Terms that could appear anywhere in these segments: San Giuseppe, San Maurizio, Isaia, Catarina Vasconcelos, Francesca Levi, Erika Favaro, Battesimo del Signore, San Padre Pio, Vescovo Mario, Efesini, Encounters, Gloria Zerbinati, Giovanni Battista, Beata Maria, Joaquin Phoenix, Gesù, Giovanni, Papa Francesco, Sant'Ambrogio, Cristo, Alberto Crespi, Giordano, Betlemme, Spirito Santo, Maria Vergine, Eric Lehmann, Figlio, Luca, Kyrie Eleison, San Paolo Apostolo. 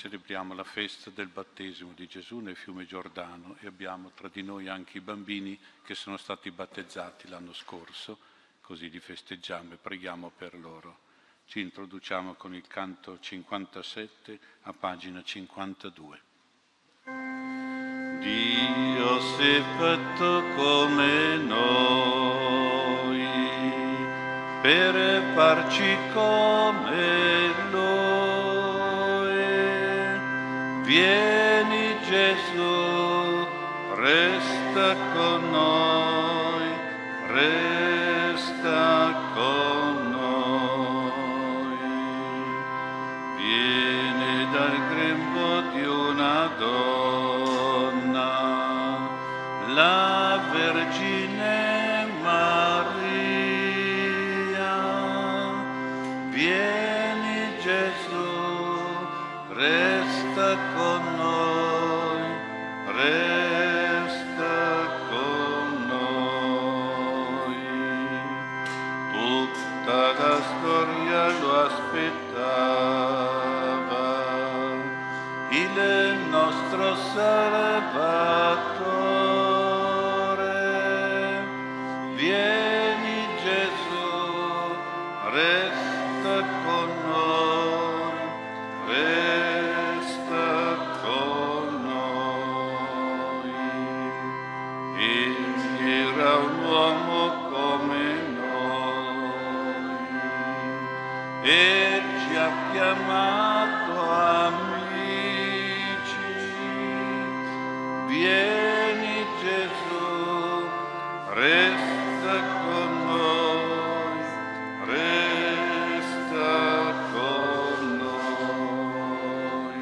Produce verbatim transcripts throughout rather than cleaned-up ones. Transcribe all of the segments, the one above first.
celebriamo la festa del battesimo di Gesù nel fiume Giordano e abbiamo tra di noi anche i bambini che sono stati battezzati l'anno scorso, così li festeggiamo e preghiamo per loro. Ci introduciamo con il canto cinquantasette a pagina cinquantadue. Dio si è fatto come noi, per farci come Lui. Vieni Gesù, resta con noi, resta con noi. Donna, la Vergine Maria, vieni Gesù, resta con noi, resta con noi. Tutta la storia lo aspettava, il nostro Salvatore, vieni Gesù, resta con noi, resta con noi. Egli era un uomo come noi e ci ha chiamato amici. Vieni Gesù, resta con noi, resta con noi.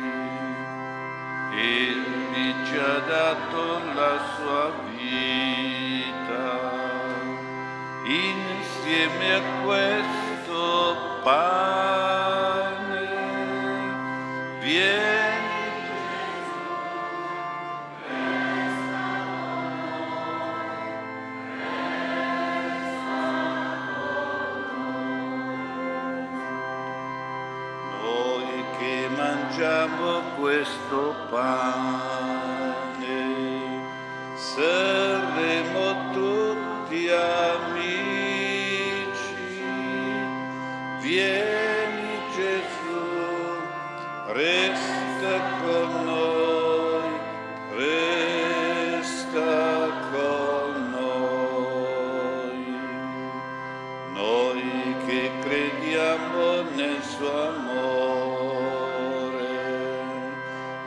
Egli ci ha dato la sua vita, insieme a questo pane. Vieni questo pane, saremo tutti amici, vieni Gesù, resta con noi, resta con noi, noi che crediamo nel suo amore.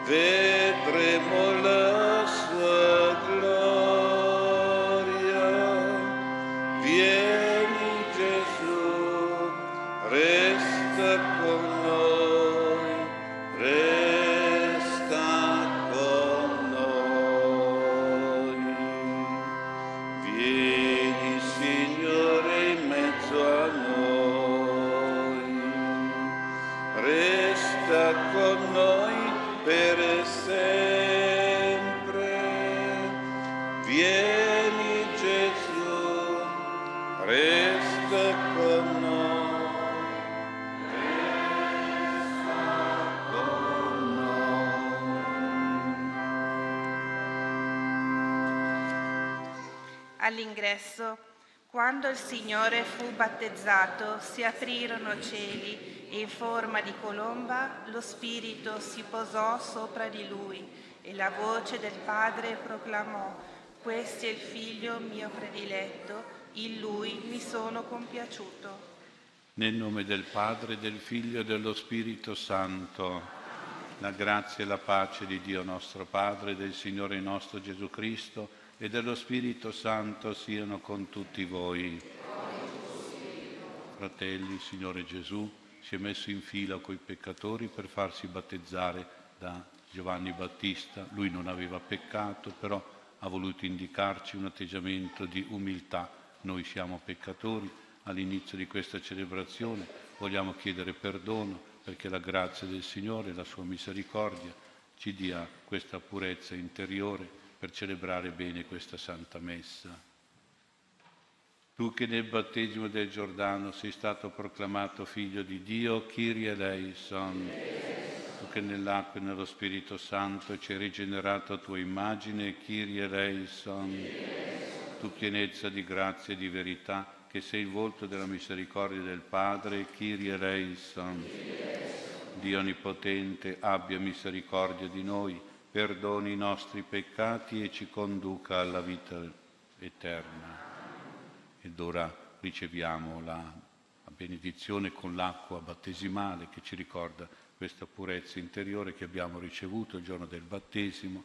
Vedremo la sua gloria, vieni Gesù, resta con noi, resta con noi. Vieni Signore in mezzo a noi, resta con noi per sempre, vieni Gesù, resta con noi, resta con noi. All'ingresso, quando il Signore fu battezzato, si aprirono cieli e in forma di colomba lo Spirito si posò sopra di lui e la voce del Padre proclamò: questo è il Figlio mio prediletto, in lui mi sono compiaciuto. Nel nome del Padre, del Figlio e dello Spirito Santo, la grazia e la pace di Dio nostro Padre, del Signore nostro Gesù Cristo e dello Spirito Santo siano con tutti voi. Fratelli, Signore Gesù si è messo in fila coi peccatori per farsi battezzare da Giovanni Battista. Lui non aveva peccato, però ha voluto indicarci un atteggiamento di umiltà. Noi siamo peccatori. All'inizio di questa celebrazione vogliamo chiedere perdono perché la grazia del Signore, la sua misericordia, ci dia questa purezza interiore per celebrare bene questa Santa Messa. Tu che nel battesimo del Giordano sei stato proclamato figlio di Dio, Kyrie Eleison, che nell'acqua e nello Spirito Santo ci hai rigenerato a tua immagine, Kyrie Eleison, tu pienezza di grazia e di verità, che sei il volto della misericordia del Padre, Kyrie Eleison. Dio Onnipotente, abbia misericordia di noi, perdoni i nostri peccati e ci conduca alla vita eterna. Ed ora riceviamo la benedizione con l'acqua battesimale che ci ricorda questa purezza interiore che abbiamo ricevuto il giorno del battesimo.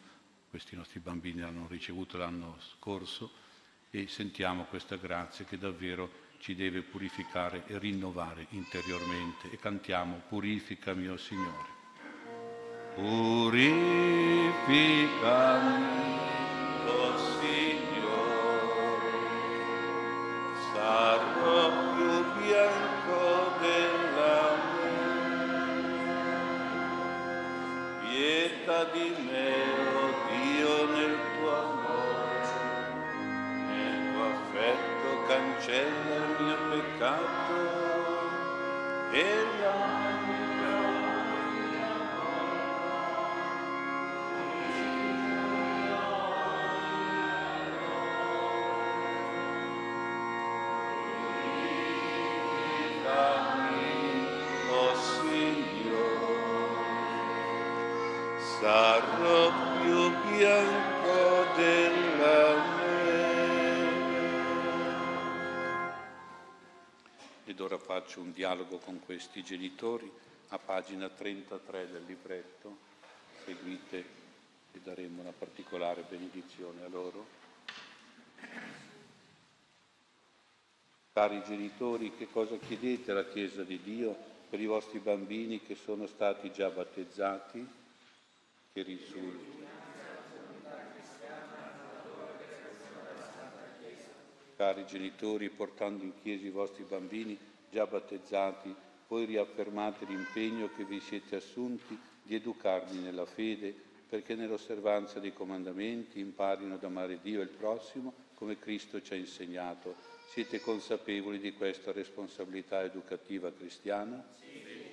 Questi nostri bambini l'hanno ricevuto l'anno scorso. E sentiamo questa grazia che davvero ci deve purificare e rinnovare interiormente. E cantiamo: purificami, o Signore. Purificami, o Signore, sarò più bianco della neve. Pietà di me, o Dio, nel tuo amore, cancella il mio peccato e la mia purificami, o Signore, sarò più bianco della Ed ora faccio un dialogo con questi genitori a pagina trentatré del libretto. Seguite e daremo una particolare benedizione a loro. Cari genitori, che cosa chiedete alla Chiesa di Dio per i vostri bambini che sono stati già battezzati? Che risulti. Cari genitori, portando in chiesa i vostri bambini già battezzati, voi riaffermate l'impegno che vi siete assunti di educarli nella fede, perché nell'osservanza dei comandamenti imparino ad amare Dio e il prossimo come Cristo ci ha insegnato. Siete consapevoli di questa responsabilità educativa cristiana? Sì.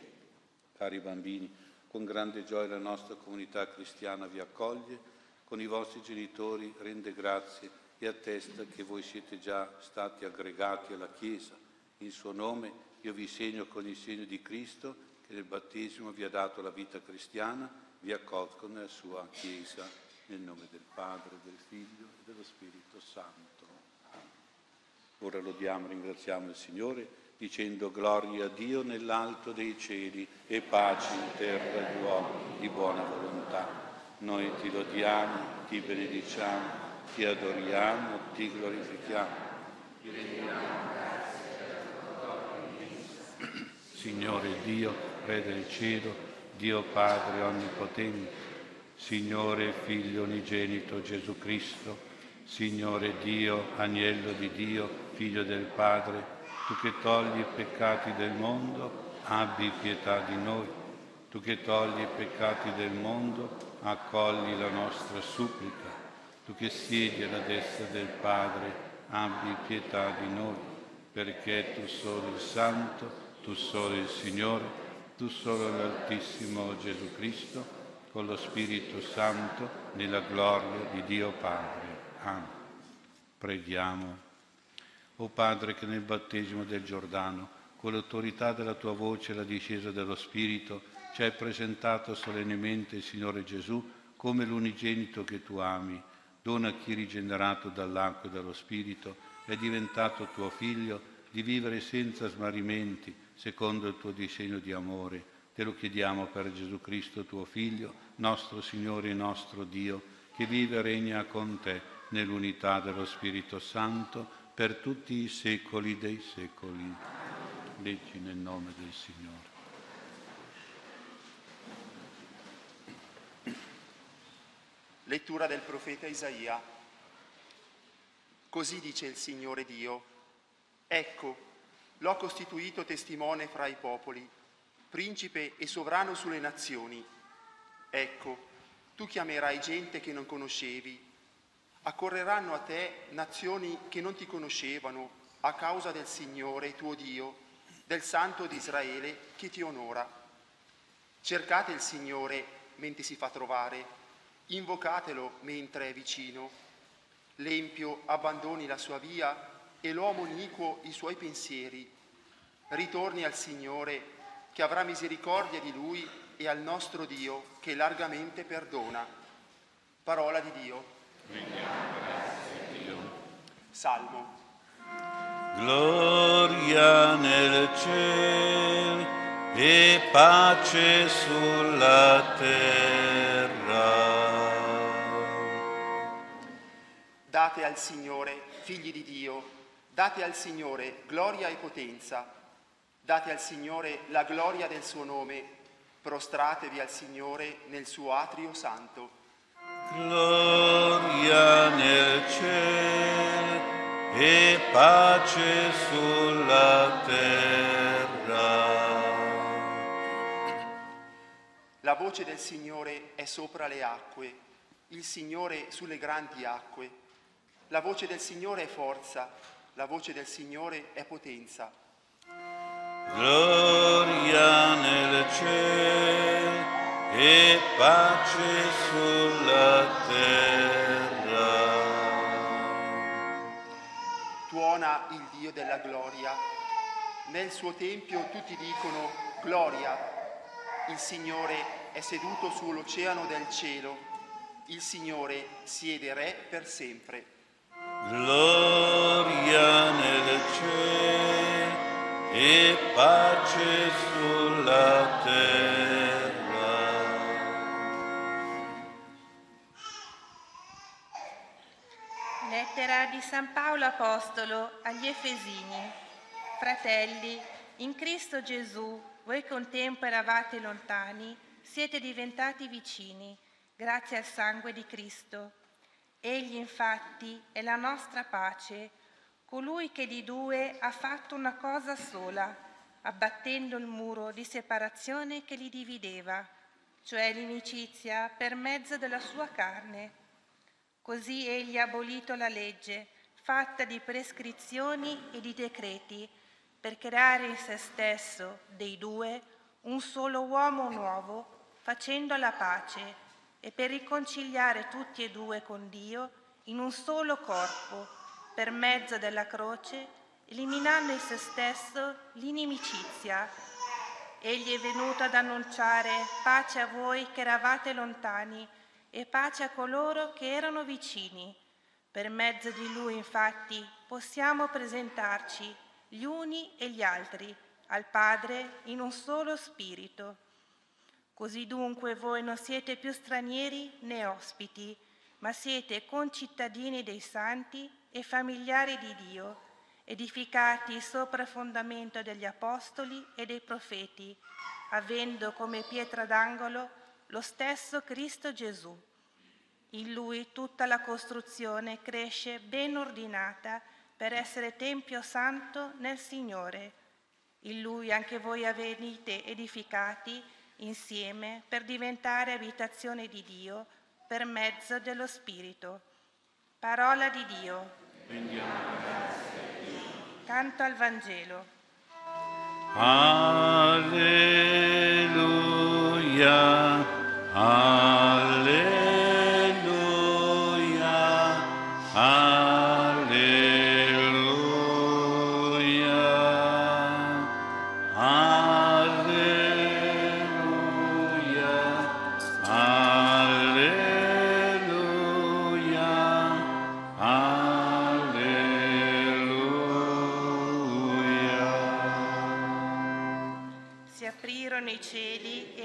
Cari bambini, con grande gioia la nostra comunità cristiana vi accoglie, con i vostri genitori rende grazie e attesta che voi siete già stati aggregati alla Chiesa. In suo nome io vi segno con il segno di Cristo, che nel battesimo vi ha dato la vita cristiana, vi accolgo nella sua Chiesa, nel nome del Padre, del Figlio e dello Spirito Santo. Ora lodiamo e ringraziamo il Signore, dicendo: gloria a Dio nell'alto dei cieli e pace in terra agli uomini di buona volontà. Noi ti lodiamo, ti benediciamo, ti adoriamo, ti glorifichiamo. Ti rendiamo grazie. Signore Dio, Re del cielo, Dio Padre onnipotente, Signore Figlio unigenito Gesù Cristo, Signore Dio, Agnello di Dio, Figlio del Padre, tu che togli i peccati del mondo, abbi pietà di noi. Tu che togli i peccati del mondo, accogli la nostra supplica. Tu che siedi alla destra del Padre, abbi pietà di noi, perché tu solo il Santo, tu solo il Signore, tu solo l'Altissimo Gesù Cristo, con lo Spirito Santo, nella gloria di Dio Padre. Amen. Preghiamo. O Padre, che nel battesimo del Giordano, con l'autorità della tua voce e la discesa dello Spirito, ci hai presentato solennemente il Signore Gesù come l'unigenito che tu ami. Dona a chi, rigenerato dall'acqua e dallo Spirito, è diventato tuo figlio, di vivere senza smarrimenti, secondo il tuo disegno di amore. Te lo chiediamo per Gesù Cristo, tuo Figlio, nostro Signore e nostro Dio, che vive e regna con te nell'unità dello Spirito Santo per tutti i secoli dei secoli. Leggi nel nome del Signore. Lettura del profeta Isaia. Così dice il Signore Dio: ecco, l'ho costituito testimone fra i popoli, principe e sovrano sulle nazioni. Ecco, tu chiamerai gente che non conoscevi, accorreranno a te nazioni che non ti conoscevano, a causa del Signore tuo Dio, del Santo di Israele che ti onora. Cercate il Signore mentre si fa trovare, invocatelo mentre è vicino. L'empio abbandoni la sua via e l'uomo iniquo i suoi pensieri. Ritorni al Signore, che avrà misericordia di lui, e al nostro Dio, che largamente perdona. Parola di Dio. Salmo. Gloria nel cielo e pace sulla terra. Date al Signore, figli di Dio, date al Signore gloria e potenza, date al Signore la gloria del suo nome, prostratevi al Signore nel suo atrio santo. Gloria nel cielo e pace sulla terra. La voce del Signore è sopra le acque, il Signore sulle grandi acque. La voce del Signore è forza, la voce del Signore è potenza. Gloria nel cielo e pace sulla terra. Tuona il Dio della gloria. Nel suo tempio tutti dicono gloria. Il Signore è seduto sull'oceano del cielo. Il Signore siede re per sempre. Gloria nel cielo e pace sulla terra. Lettera di San Paolo Apostolo agli Efesini. Fratelli, in Cristo Gesù, voi che un tempo eravate lontani, siete diventati vicini, grazie al sangue di Cristo. Egli, infatti, è la nostra pace, colui che di due ha fatto una cosa sola, abbattendo il muro di separazione che li divideva, cioè l'inimicizia per mezzo della sua carne. Così egli ha abolito la legge, fatta di prescrizioni e di decreti, per creare in se stesso, dei due, un solo uomo nuovo, facendo la pace, e per riconciliare tutti e due con Dio in un solo corpo, per mezzo della croce, eliminando in se stesso l'inimicizia. Egli è venuto ad annunciare pace a voi che eravate lontani e pace a coloro che erano vicini. Per mezzo di Lui, infatti, possiamo presentarci gli uni e gli altri, al Padre in un solo spirito. Così dunque voi non siete più stranieri né ospiti, ma siete concittadini dei santi e familiari di Dio, edificati sopra fondamento degli apostoli e dei profeti, avendo come pietra d'angolo lo stesso Cristo Gesù. In Lui tutta la costruzione cresce ben ordinata per essere Tempio Santo nel Signore. In Lui anche voi avvenite edificati insieme per diventare abitazione di Dio per mezzo dello Spirito. Parola di Dio. Canto al Vangelo. Alleluia, alleluia.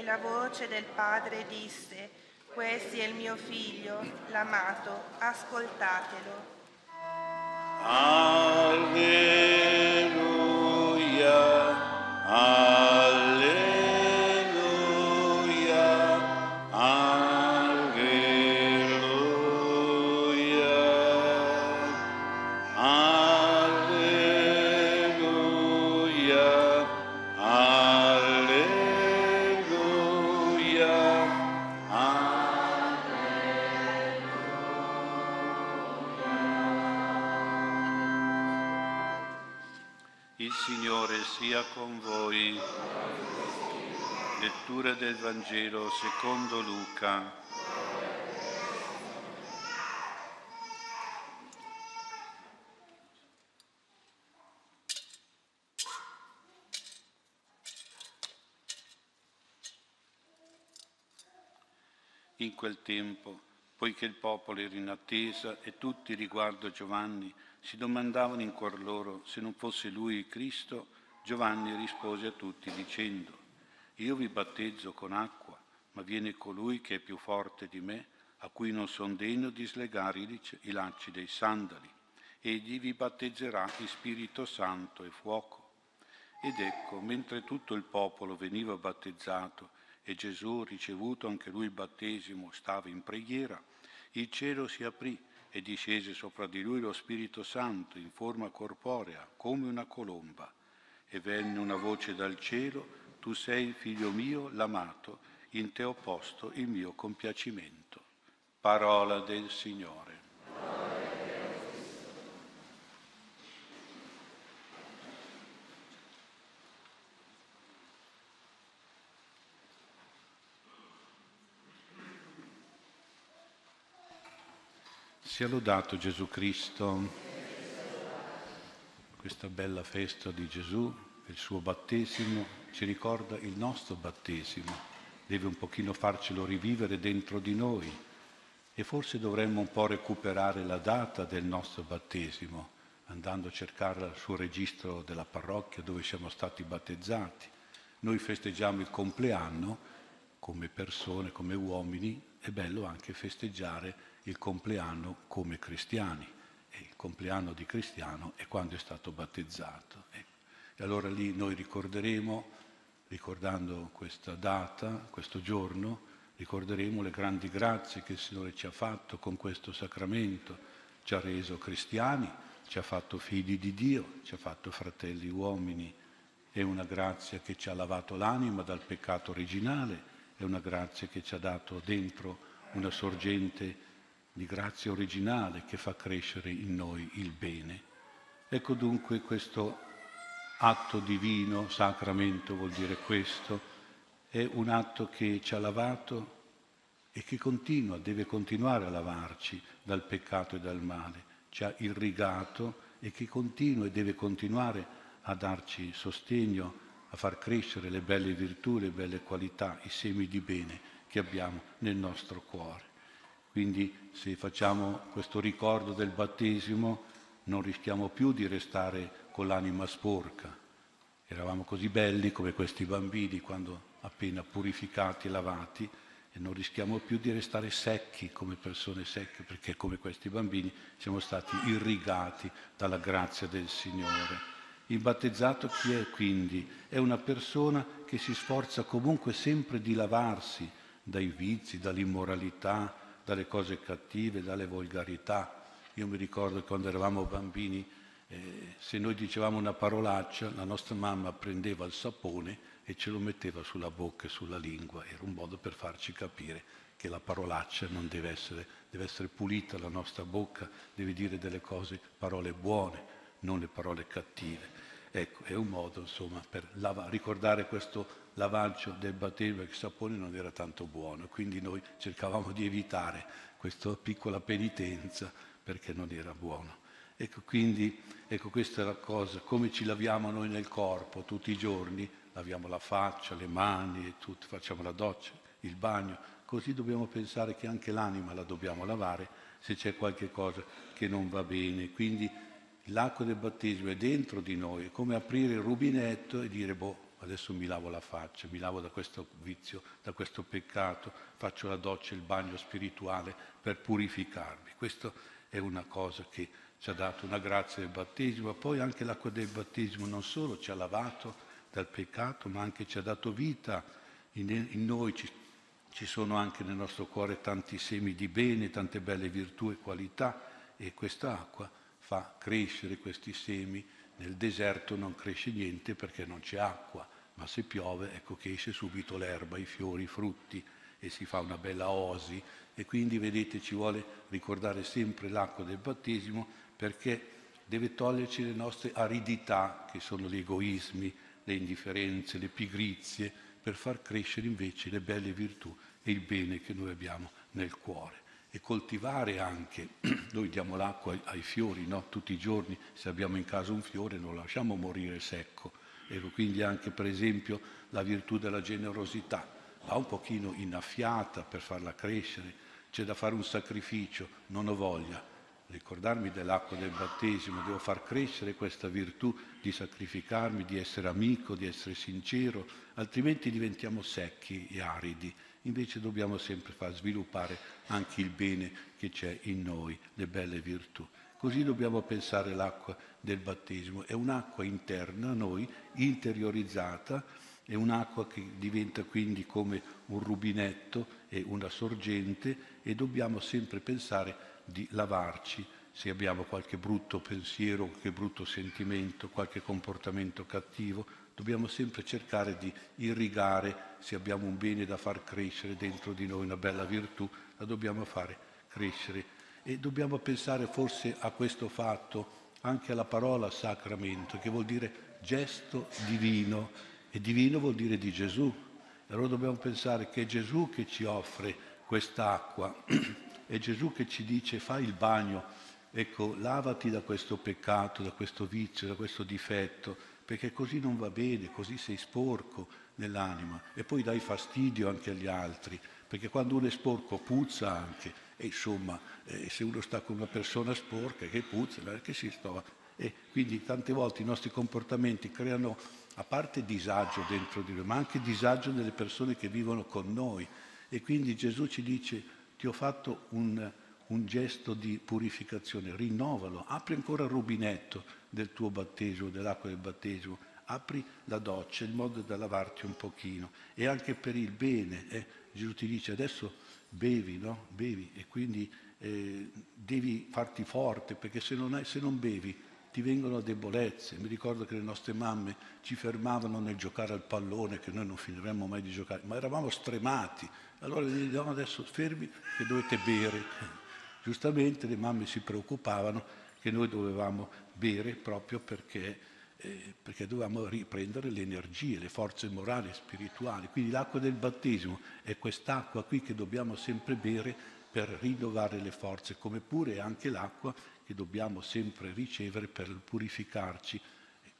La voce del Padre disse: questo è il mio figlio, l'amato, ascoltatelo. Alleluia, alleluia, alleluia, alleluia, alleluia. Il Signore sia con voi. Lettura del Vangelo secondo Luca. In quel tempo, poiché il popolo era in attesa e tutti riguardo Giovanni si domandavano in cuor loro se non fosse lui il Cristo, Giovanni rispose a tutti dicendo: «Io vi battezzo con acqua, ma viene colui che è più forte di me, a cui non sono degno di slegare i lacci dei sandali. Egli vi battezzerà di Spirito Santo e fuoco». Ed ecco, mentre tutto il popolo veniva battezzato e Gesù, ricevuto anche lui il battesimo, stava in preghiera, il cielo si aprì e discese sopra di lui lo Spirito Santo in forma corporea, come una colomba. E venne una voce dal cielo: «Tu sei il figlio mio, l'amato, in te ho posto il mio compiacimento». Parola del Signore. Sia lodato Gesù Cristo. Questa bella festa di Gesù, il suo battesimo, ci ricorda il nostro battesimo, deve un pochino farcelo rivivere dentro di noi e forse dovremmo un po' recuperare la data del nostro battesimo, andando a cercare sul registro della parrocchia dove siamo stati battezzati. Noi festeggiamo il compleanno come persone, come uomini, è bello anche festeggiare il compleanno come cristiani, e il compleanno di cristiano è quando è stato battezzato. E allora lì noi ricorderemo, ricordando questa data, questo giorno, ricorderemo le grandi grazie che il Signore ci ha fatto con questo sacramento. Ci ha reso cristiani, ci ha fatto figli di Dio, ci ha fatto fratelli uomini. È una grazia che ci ha lavato l'anima dal peccato originale, è una grazia che ci ha dato dentro una sorgente di grazia originale che fa crescere in noi il bene. Ecco dunque questo atto divino, sacramento vuol dire questo, è un atto che ci ha lavato e che continua, deve continuare a lavarci dal peccato e dal male, ci ha irrigato e che continua e deve continuare a darci sostegno, a far crescere le belle virtù, le belle qualità, i semi di bene che abbiamo nel nostro cuore. Quindi se facciamo questo ricordo del battesimo non rischiamo più di restare con l'anima sporca. Eravamo così belli come questi bambini quando appena purificati e lavati, e non rischiamo più di restare secchi come persone secche, perché come questi bambini siamo stati irrigati dalla grazia del Signore. Il battezzato chi è quindi? È una persona che si sforza comunque sempre di lavarsi dai vizi, dall'immoralità, dalle cose cattive, dalle volgarità. Io mi ricordo quando eravamo bambini, eh, se noi dicevamo una parolaccia, la nostra mamma prendeva il sapone e ce lo metteva sulla bocca e sulla lingua. Era un modo per farci capire che la parolaccia non deve essere, deve essere pulita la nostra bocca, deve dire delle cose, parole buone, non le parole cattive. Ecco, è un modo insomma per lava- ricordare questo lavaggio del battesimo, che il sapone non era tanto buono, quindi noi cercavamo di evitare questa piccola penitenza perché non era buono. Ecco, quindi ecco, questa è la cosa, come ci laviamo noi nel corpo tutti i giorni, laviamo la faccia, le mani e tutto, facciamo la doccia, il bagno, così dobbiamo pensare che anche l'anima la dobbiamo lavare se c'è qualche cosa che non va bene. Quindi l'acqua del battesimo è dentro di noi, è come aprire il rubinetto e dire: boh, adesso mi lavo la faccia, mi lavo da questo vizio, da questo peccato, faccio la doccia, il bagno spirituale per purificarmi. Questa è una cosa che ci ha dato una grazia del battesimo. Poi anche l'acqua del battesimo non solo ci ha lavato dal peccato, ma anche ci ha dato vita. In, in noi ci, ci sono anche nel nostro cuore tanti semi di bene, tante belle virtù e qualità, e questa acqua fa crescere questi semi. Nel deserto non cresce niente perché non c'è acqua, ma se piove ecco che esce subito l'erba, i fiori, i frutti, e si fa una bella oasi. E quindi vedete, ci vuole ricordare sempre l'acqua del battesimo, perché deve toglierci le nostre aridità, che sono gli egoismi, le indifferenze, le pigrizie, per far crescere invece le belle virtù e il bene che noi abbiamo nel cuore. E coltivare anche, noi diamo l'acqua ai fiori, no? Tutti i giorni, se abbiamo in casa un fiore non lo lasciamo morire secco. E quindi anche per esempio la virtù della generosità va un pochino innaffiata per farla crescere, c'è da fare un sacrificio, non ho voglia. Ricordarmi dell'acqua del battesimo, devo far crescere questa virtù di sacrificarmi, di essere amico, di essere sincero, altrimenti diventiamo secchi e aridi. Invece dobbiamo sempre far sviluppare anche il bene che c'è in noi, le belle virtù. Così dobbiamo pensare l'acqua del battesimo. È un'acqua interna a noi, interiorizzata, è un'acqua che diventa quindi come un rubinetto e una sorgente, e dobbiamo sempre pensare di lavarci se abbiamo qualche brutto pensiero, qualche brutto sentimento, qualche comportamento cattivo. Dobbiamo sempre cercare di irrigare, se abbiamo un bene da far crescere dentro di noi, una bella virtù, la dobbiamo fare crescere. E dobbiamo pensare forse a questo fatto, anche alla parola sacramento, che vuol dire gesto divino, e divino vuol dire di Gesù. Allora dobbiamo pensare che è Gesù che ci offre quest'acqua, è Gesù che ci dice fai il bagno, ecco, lavati da questo peccato, da questo vizio, da questo difetto, perché così non va bene, così sei sporco nell'anima. E poi dai fastidio anche agli altri, perché quando uno è sporco puzza anche. E insomma, eh, se uno sta con una persona sporca che puzza, perché si stava. E quindi tante volte i nostri comportamenti creano, a parte disagio dentro di noi, ma anche disagio nelle persone che vivono con noi. E quindi Gesù ci dice ti ho fatto un, un gesto di purificazione, rinnovalo, apri ancora il rubinetto del tuo battesimo, dell'acqua del battesimo, apri la doccia in modo da lavarti un pochino. E anche per il bene, eh, Gesù ti dice adesso bevi, no? Bevi, e quindi eh, devi farti forte, perché se non, hai, se non bevi ti vengono debolezze. Mi ricordo che le nostre mamme ci fermavano nel giocare al pallone, che noi non finiremmo mai di giocare, ma eravamo stremati. Allora gli dicevano adesso fermi che dovete bere. Giustamente le mamme si preoccupavano che noi dovevamo bere proprio perché, eh, perché dovevamo riprendere le energie, le forze morali e spirituali. Quindi l'acqua del battesimo è quest'acqua qui che dobbiamo sempre bere per rinnovare le forze, come pure anche l'acqua che dobbiamo sempre ricevere per purificarci.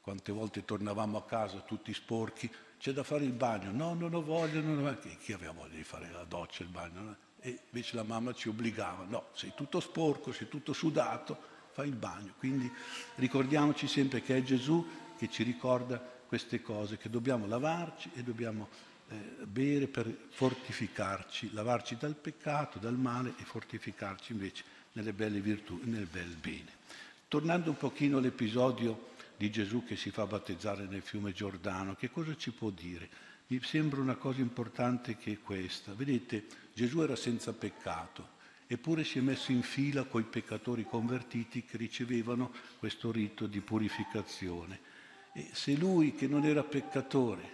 Quante volte tornavamo a casa tutti sporchi, c'è da fare il bagno, no, non ho voglia, non ho voglia. Chi aveva voglia di fare la doccia, il bagno? No? E invece la mamma ci obbligava, no, sei tutto sporco, sei tutto sudato, fai il bagno. Quindi ricordiamoci sempre che è Gesù che ci ricorda queste cose, che dobbiamo lavarci e dobbiamo eh, bere per fortificarci, lavarci dal peccato, dal male, e fortificarci invece nelle belle virtù e nel bel bene. Tornando un pochino all'episodio di Gesù che si fa battezzare nel fiume Giordano, che cosa ci può dire? Mi sembra una cosa importante che è questa. Vedete, Gesù era senza peccato, eppure si è messo in fila coi peccatori convertiti che ricevevano questo rito di purificazione. E se lui, che non era peccatore,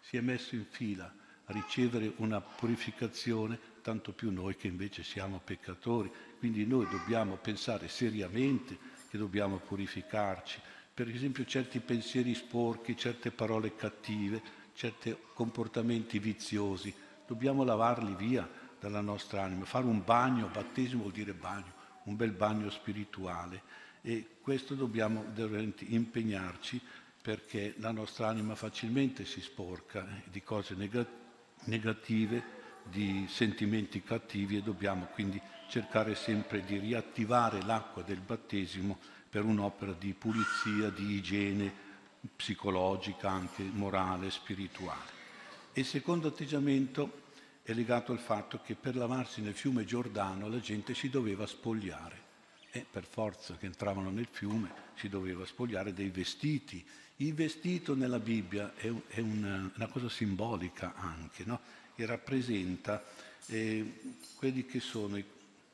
si è messo in fila a ricevere una purificazione, tanto più noi che invece siamo peccatori. Quindi noi dobbiamo pensare seriamente che dobbiamo purificarci. Per esempio certi pensieri sporchi, certe parole cattive, certi comportamenti viziosi, dobbiamo lavarli via dalla nostra anima. Fare un bagno, battesimo vuol dire bagno, un bel bagno spirituale. E questo dobbiamo impegnarci, perché la nostra anima facilmente si sporca di cose negative, di sentimenti cattivi, e dobbiamo quindi cercare sempre di riattivare l'acqua del battesimo per un'opera di pulizia, di igiene psicologica, anche morale, spirituale. E il secondo atteggiamento è legato al fatto che per lavarsi nel fiume Giordano la gente si doveva spogliare, e per forza che entravano nel fiume si doveva spogliare dei vestiti. Il vestito nella Bibbia è, è una, una cosa simbolica anche, no? E rappresenta eh, quelli che sono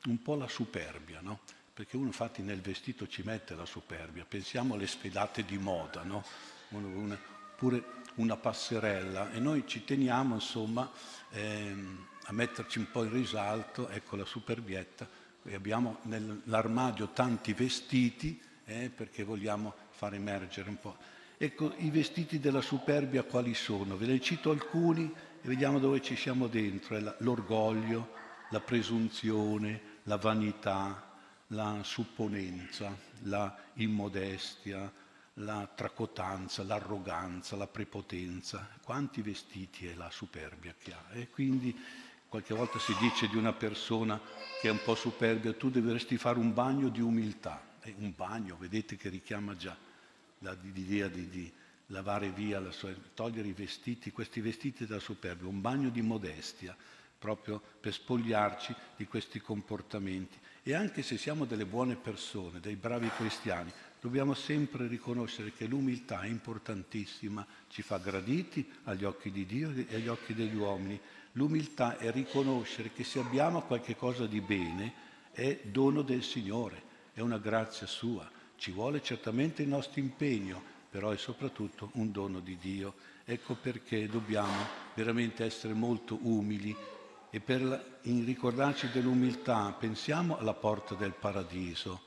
un po' la superbia, no? Perché uno infatti nel vestito ci mette la superbia. Pensiamo alle sfilate di moda, no? Uno, una, pure una passerella, e noi ci teniamo insomma ehm, a metterci un po' in risalto, ecco la superbietta, e abbiamo nell'armadio tanti vestiti eh, perché vogliamo far emergere un po'. Ecco, i vestiti della superbia quali sono? Ve ne cito alcuni e vediamo dove ci siamo dentro. L'orgoglio, la presunzione, la vanità, la supponenza, la immodestia, la tracotanza, l'arroganza, la prepotenza. Quanti vestiti è la superbia che ha? E quindi qualche volta si dice di una persona che è un po' superbia: tu dovresti fare un bagno di umiltà. È un bagno, vedete che richiama già l'idea di, di lavare via, la sua, togliere i vestiti, questi vestiti della superbia, un bagno di modestia, proprio per spogliarci di questi comportamenti. E anche se siamo delle buone persone, dei bravi cristiani, dobbiamo sempre riconoscere che l'umiltà è importantissima, ci fa graditi agli occhi di Dio e agli occhi degli uomini. L'umiltà è riconoscere che se abbiamo qualche cosa di bene è dono del Signore, è una grazia sua. Ci vuole certamente il nostro impegno, però è soprattutto un dono di Dio. Ecco perché dobbiamo veramente essere molto umili, e per la, in ricordarci dell'umiltà pensiamo alla porta del paradiso.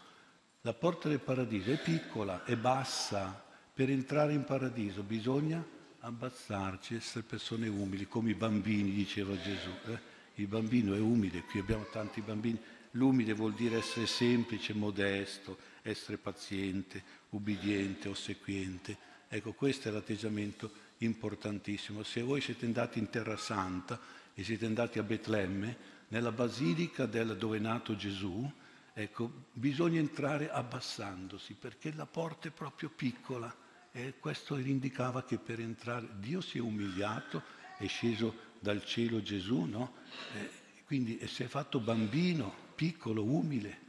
La porta del paradiso è piccola, è bassa. Per entrare in paradiso bisogna abbassarci, essere persone umili, come i bambini, diceva Gesù. Eh? Il bambino è umile, qui abbiamo tanti bambini. L'umile vuol dire essere semplice, modesto, essere paziente, ubbidiente, ossequiente. Ecco, questo è l'atteggiamento importantissimo. Se voi siete andati in Terra Santa e siete andati a Betlemme, nella basilica del, dove è nato Gesù, ecco, bisogna entrare abbassandosi, perché la porta è proprio piccola, e questo indicava che per entrare Dio si è umiliato, è sceso dal cielo Gesù, no? Eh, quindi si è fatto bambino, piccolo, umile,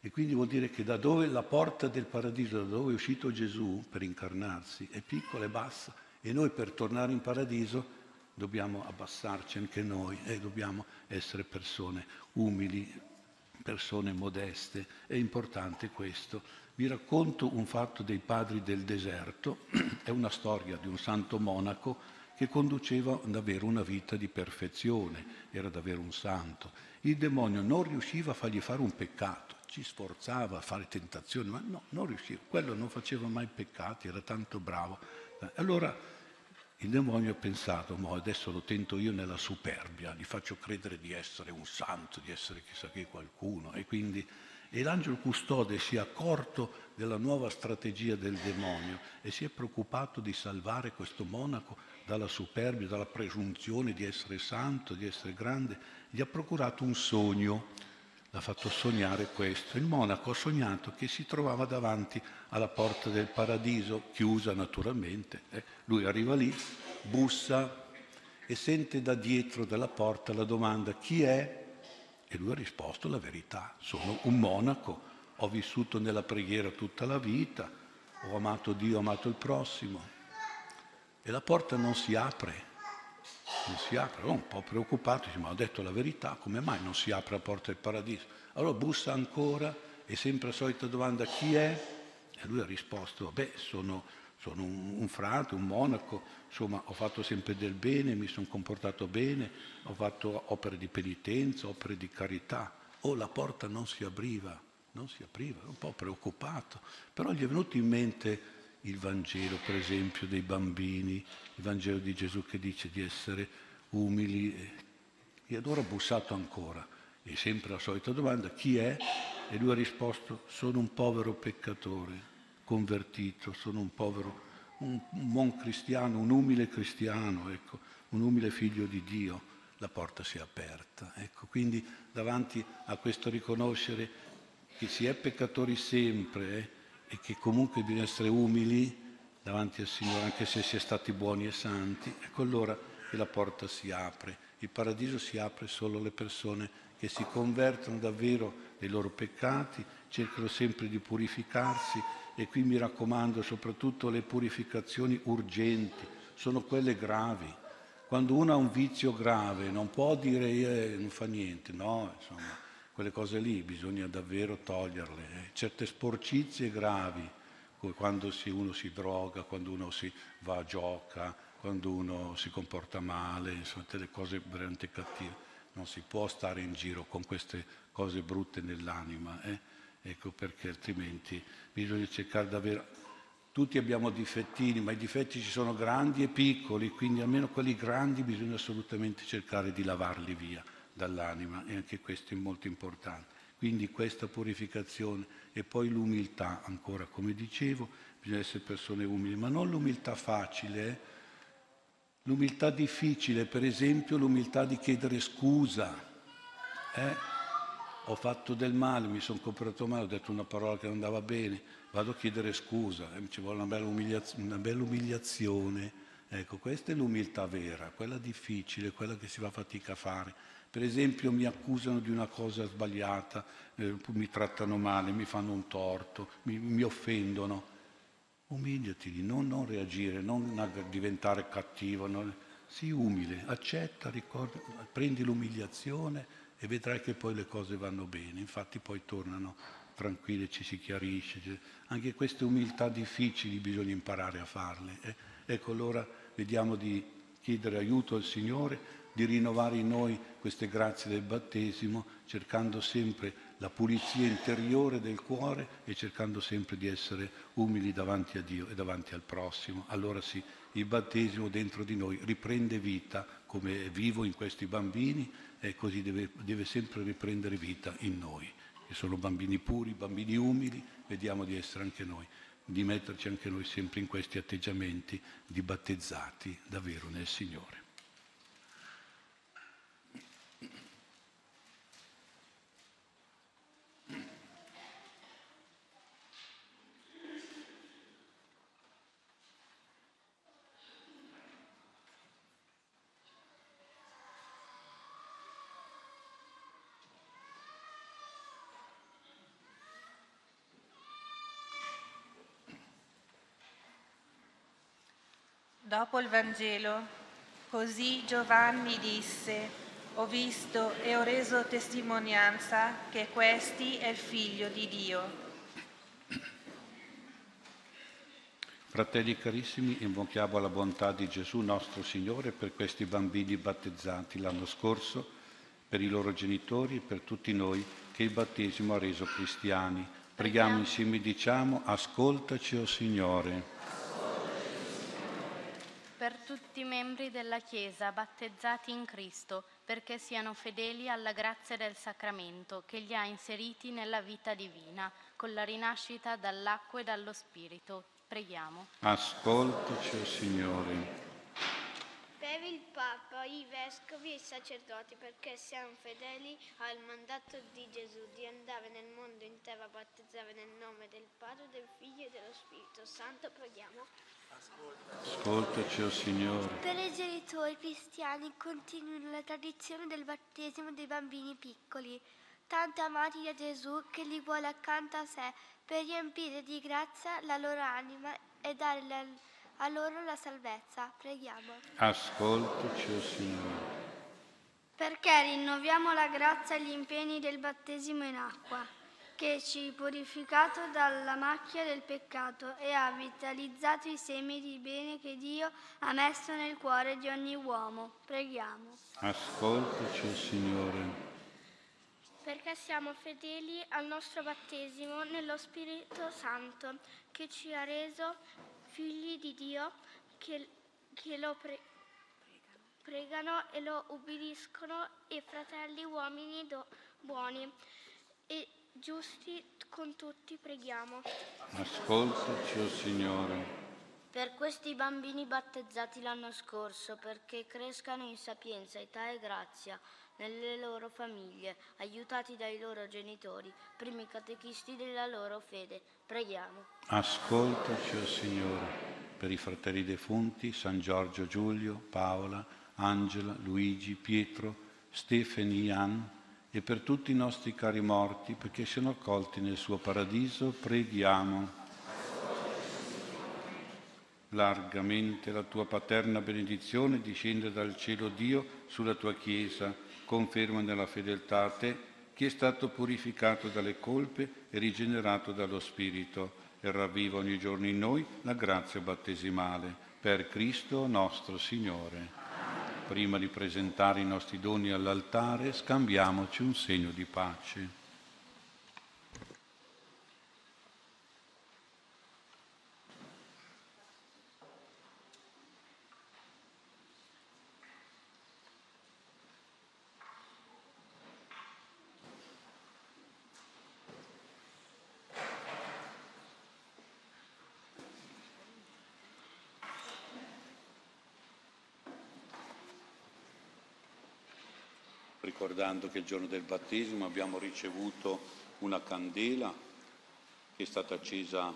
e quindi vuol dire che da dove la porta del paradiso, da dove è uscito Gesù per incarnarsi, è piccola e bassa, e noi per tornare in paradiso dobbiamo abbassarci anche noi e dobbiamo essere persone umili, persone modeste. È importante questo. Vi racconto un fatto dei padri del deserto, è una storia di un santo monaco che conduceva davvero una vita di perfezione, era davvero un santo. Il demonio non riusciva a fargli fare un peccato, ci sforzava a fare tentazioni, ma no, non riusciva, quello non faceva mai peccati, era tanto bravo. Allora il demonio ha pensato: mo adesso lo tento io nella superbia, gli faccio credere di essere un santo, di essere chissà che qualcuno. E quindi e l'angelo custode si è accorto della nuova strategia del demonio e si è preoccupato di salvare questo monaco dalla superbia, dalla presunzione di essere santo, di essere grande. Gli ha procurato un sogno, l'ha fatto sognare questo. Il monaco ha sognato che si trovava davanti alla porta del paradiso, chiusa naturalmente. Eh. Lui arriva lì, bussa e sente da dietro della porta la domanda: chi è? E lui ha risposto la verità: sono un monaco, ho vissuto nella preghiera tutta la vita, ho amato Dio, ho amato il prossimo. E la porta non si apre, non si apre, oh, un po' preoccupato, dice: ma ho detto la verità, come mai non si apre la porta del paradiso? Allora bussa ancora e sempre la solita domanda: chi è? E lui ha risposto: beh, sono, sono un, un frate, un monaco, insomma ho fatto sempre del bene, mi sono comportato bene, ho fatto opere di penitenza, opere di carità. Oh, la porta non si apriva, non si apriva, un po' preoccupato, però gli è venuto in mente il Vangelo, per esempio, dei bambini, il Vangelo di Gesù che dice di essere umili. E allora ha bussato ancora, e sempre la solita domanda: chi è? E lui ha risposto: sono un povero peccatore convertito, sono un povero, un, un buon cristiano, un umile cristiano, ecco, un umile figlio di Dio. La porta si è aperta, ecco. Quindi davanti a questo riconoscere che si è peccatori sempre, eh, e che comunque bisogna essere umili davanti al Signore, anche se si è stati buoni e santi, ecco allora che la porta si apre. Il paradiso si apre solo alle persone che si convertono davvero dei loro peccati, cercano sempre di purificarsi, e qui mi raccomando soprattutto le purificazioni urgenti, sono quelle gravi. Quando uno ha un vizio grave non può dire eh, non fa niente, no, insomma. Quelle cose lì bisogna davvero toglierle. Eh. Certe sporcizie gravi, come quando si, uno si droga, quando uno si va a gioca, quando uno si comporta male, insomma, delle cose veramente cattive. Non si può stare in giro con queste cose brutte nell'anima. Eh. Ecco perché altrimenti bisogna cercare di avere Tutti abbiamo difettini, ma i difetti ci sono grandi e piccoli, quindi almeno quelli grandi bisogna assolutamente cercare di lavarli via dall'anima, e anche questo è molto importante. Quindi questa purificazione e poi l'umiltà, ancora come dicevo, bisogna essere persone umili, ma non l'umiltà facile, eh? L'umiltà difficile, per esempio l'umiltà di chiedere scusa. Eh? Ho fatto del male, mi sono comportato male, ho detto una parola che non andava bene, vado a chiedere scusa, eh, ci vuole una bella, umiliaz- una bella umiliazione. Ecco, questa è l'umiltà vera, quella difficile, quella che si fa fatica a fare. Per esempio mi accusano di una cosa sbagliata, eh, mi trattano male, mi fanno un torto, mi, mi offendono. Umiliati, non, non reagire, non diventare cattivo, non... sii umile, accetta, ricorda, prendi l'umiliazione e vedrai che poi le cose vanno bene, infatti poi tornano tranquille, ci si chiarisce. Anche queste umiltà difficili bisogna imparare a farle. Eh? Ecco, allora vediamo di chiedere aiuto al Signore, di rinnovare in noi queste grazie del battesimo, cercando sempre la pulizia interiore del cuore e cercando sempre di essere umili davanti a Dio e davanti al prossimo. Allora sì, il battesimo dentro di noi riprende vita, come è vivo in questi bambini, e così deve, deve sempre riprendere vita in noi, che sono bambini puri, bambini umili. Vediamo di essere anche noi, di metterci anche noi sempre in questi atteggiamenti di battezzati davvero nel Signore. Dopo il Vangelo, così Giovanni disse: ho visto e ho reso testimonianza che questi è il Figlio di Dio. Fratelli carissimi, invochiamo la bontà di Gesù nostro Signore per questi bambini battezzati l'anno scorso, per i loro genitori e per tutti noi che il battesimo ha reso cristiani. Preghiamo insieme, diciamo: ascoltaci, o Signore. Per tutti i membri della Chiesa battezzati in Cristo, perché siano fedeli alla grazia del sacramento che li ha inseriti nella vita divina, con la rinascita dall'acqua e dallo Spirito. Preghiamo. Ascoltaci, o Signore. Per il Papa, i Vescovi e i Sacerdoti, perché siano fedeli al mandato di Gesù di andare nel mondo intero a battezzare nel nome del Padre, del Figlio e dello Spirito Santo. Preghiamo. Ascoltaci, o Signore. Per i genitori cristiani continuino la tradizione del battesimo dei bambini piccoli, tanto amati da Gesù che li vuole accanto a sé per riempire di grazia la loro anima e dare la, a loro la salvezza. Preghiamo. Ascoltaci, o Signore. Perché rinnoviamo la grazia agli impegni del battesimo in acqua, che ci purificato dalla macchia del peccato e ha vitalizzato i semi di bene che Dio ha messo nel cuore di ogni uomo. Preghiamo. Ascoltaci, Signore. Perché siamo fedeli al nostro battesimo nello Spirito Santo, che ci ha reso figli di Dio, che, che lo pre- pregano e lo ubbidiscono, e fratelli uomini do- buoni e giusti con tutti. Preghiamo. Ascoltaci, o Signore. Per questi bambini battezzati l'anno scorso, perché crescano in sapienza, età e grazia nelle loro famiglie, aiutati dai loro genitori, primi catechisti della loro fede. Preghiamo. Ascoltaci, o Signore. Per i fratelli defunti, San Giorgio, Giulio, Paola, Angela, Luigi, Pietro, Stefani, Ian, e per tutti i nostri cari morti, perché siano accolti nel suo paradiso, preghiamo. Largamente la tua paterna benedizione discende dal cielo Dio sulla tua Chiesa, conferma nella fedeltà a te, che è stato purificato dalle colpe e rigenerato dallo Spirito, e ravviva ogni giorno in noi la grazia battesimale. Per Cristo nostro Signore. Prima di presentare i nostri doni all'altare, scambiamoci un segno di pace. ricordando che il giorno del battesimo abbiamo ricevuto una candela che è stata accesa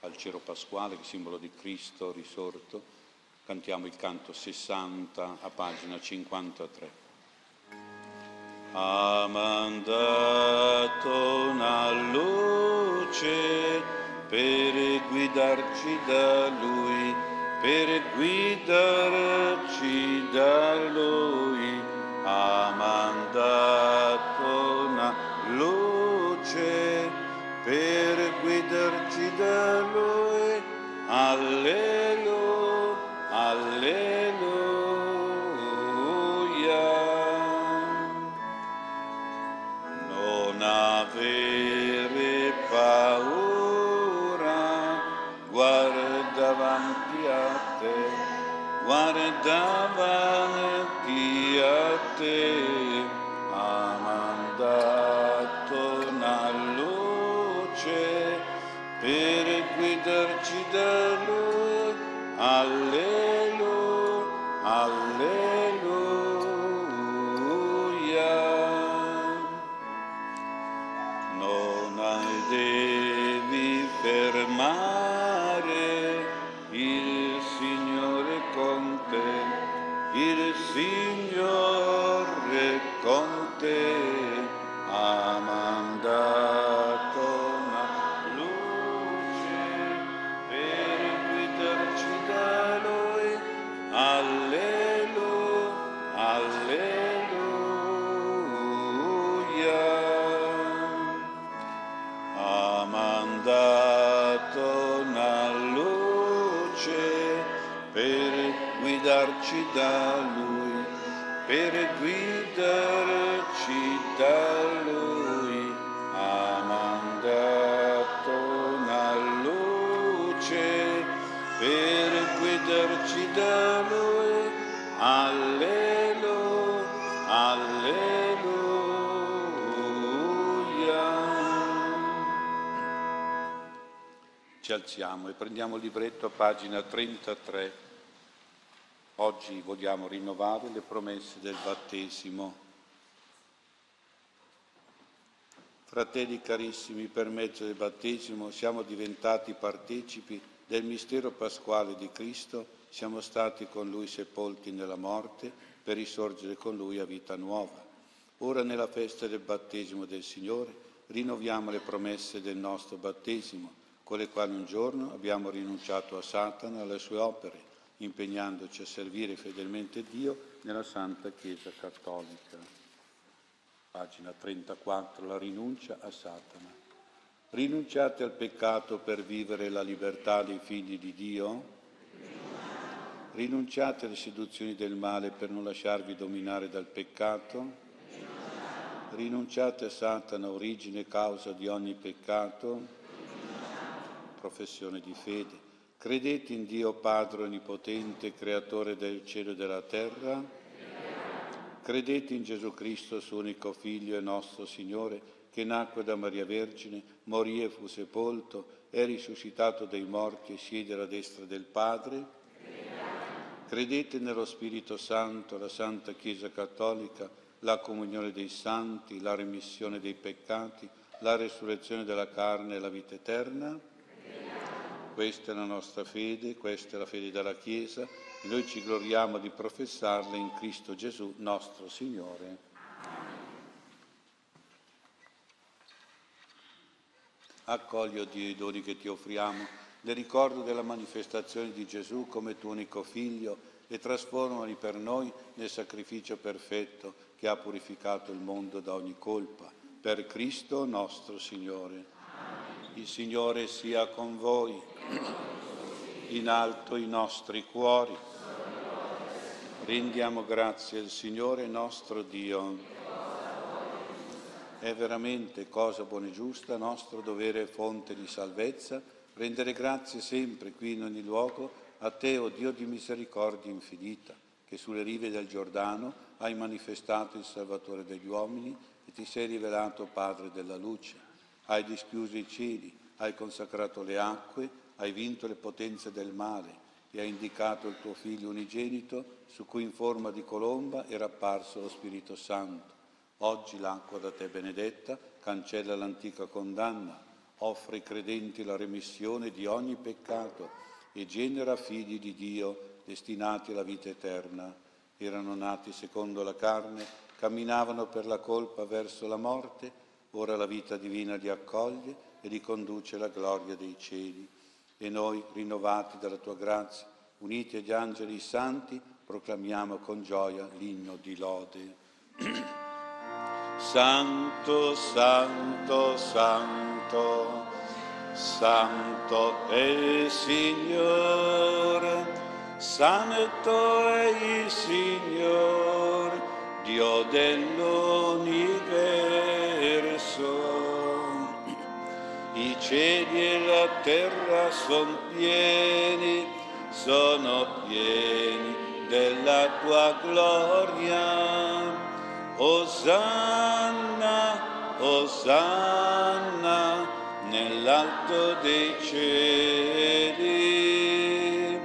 al cero pasquale, che simbolo di Cristo risorto. Cantiamo il canto sessanta a pagina cinquantatré. Ha mandato una luce per guidarci da Lui, per guidarci da Lui. Ha mandato una luce per guidarci da Lui. Alleluia, alleluia. Non avere paura, guarda avanti a te, guarda avanti a te. Ha mandato una luce per guidarci da Lui. Alleluia, alleluia. Non devi fermare, il Signore con te, il Signore con te. Ha mandato una luce per guidarci da Lui. Alleluia, alleluia. Ha mandato una luce per guidarci da Lui, per guidarci da Lui. Ha mandato una luce per guidarci da Lui. Alleluia, alleluia. Ci alziamo e prendiamo il libretto a pagina trentatré. Oggi vogliamo rinnovare le promesse del battesimo. Fratelli carissimi, per mezzo del battesimo siamo diventati partecipi del mistero pasquale di Cristo, siamo stati con Lui sepolti nella morte per risorgere con Lui a vita nuova. Ora nella festa del battesimo del Signore rinnoviamo le promesse del nostro battesimo, con le quali un giorno abbiamo rinunciato a Satana e alle sue opere, impegnandoci a servire fedelmente Dio nella Santa Chiesa Cattolica. Pagina trentaquattro, la rinuncia a Satana. Rinunciate al peccato per vivere la libertà dei figli di Dio? Rinunciate alle seduzioni del male per non lasciarvi dominare dal peccato? Rinunciate a Satana, origine e causa di ogni peccato? Professione di fede. Credete in Dio Padre Onnipotente, Creatore del cielo e della terra? Credete in Gesù Cristo, suo unico Figlio e nostro Signore, che nacque da Maria Vergine, morì e fu sepolto, è risuscitato dai morti e siede alla destra del Padre? Credete nello Spirito Santo, la Santa Chiesa Cattolica, la comunione dei santi, la remissione dei peccati, la resurrezione della carne e la vita eterna? Questa è la nostra fede, questa è la fede della Chiesa e noi ci gloriamo di professarla in Cristo Gesù, nostro Signore. Accogli, o Dio, i doni che ti offriamo, nel ricordo della manifestazione di Gesù come tuo unico Figlio, e trasformali per noi nel sacrificio perfetto che ha purificato il mondo da ogni colpa. Per Cristo nostro Signore. Il Signore sia con voi. In alto i nostri cuori. Rendiamo grazie al Signore nostro Dio. È veramente cosa buona e giusta, nostro dovere e fonte di salvezza, rendere grazie sempre qui in ogni luogo a Te, o Dio di misericordia infinita, che sulle rive del Giordano hai manifestato il Salvatore degli uomini e ti sei rivelato Padre della luce. Hai dischiuso i cieli, hai consacrato le acque, hai vinto le potenze del male e hai indicato il tuo Figlio unigenito, su cui in forma di colomba era apparso lo Spirito Santo, Oggi l'acqua da te benedetta cancella l'antica condanna, offre ai credenti la remissione di ogni peccato e genera figli di Dio destinati alla vita eterna. Erano nati secondo la carne, camminavano per la colpa verso la morte, ora la vita divina li accoglie e li conduce alla gloria dei cieli. E noi, rinnovati dalla tua grazia, uniti agli angeli santi, proclamiamo con gioia l'inno di lode. Santo, Santo, Santo, Santo è il Signore, Santo è il Signore, Dio dell'universo. I cieli e la terra sono pieni, sono pieni della tua gloria. Osanna, Osanna, nell'alto dei cieli.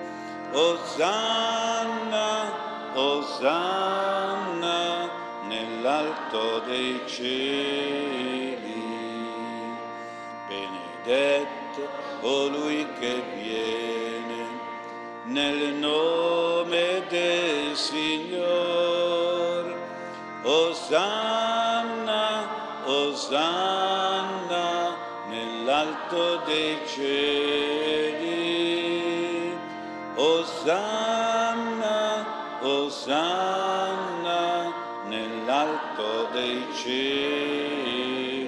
Osanna, Osanna, nell'alto dei cieli. Benedetto colui che viene nel nome del Signore. Osanna, Osanna, nell'alto dei cieli. Osanna, Osanna, nell'alto dei cieli.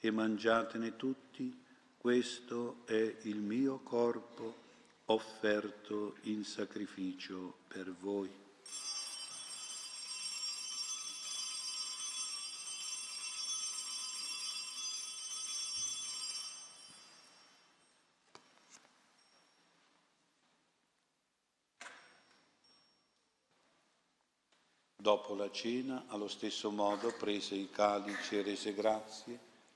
e mangiatene tutti, questo è il mio corpo offerto in sacrificio per voi. Dopo la cena, allo stesso modo prese il calice e rese grazie,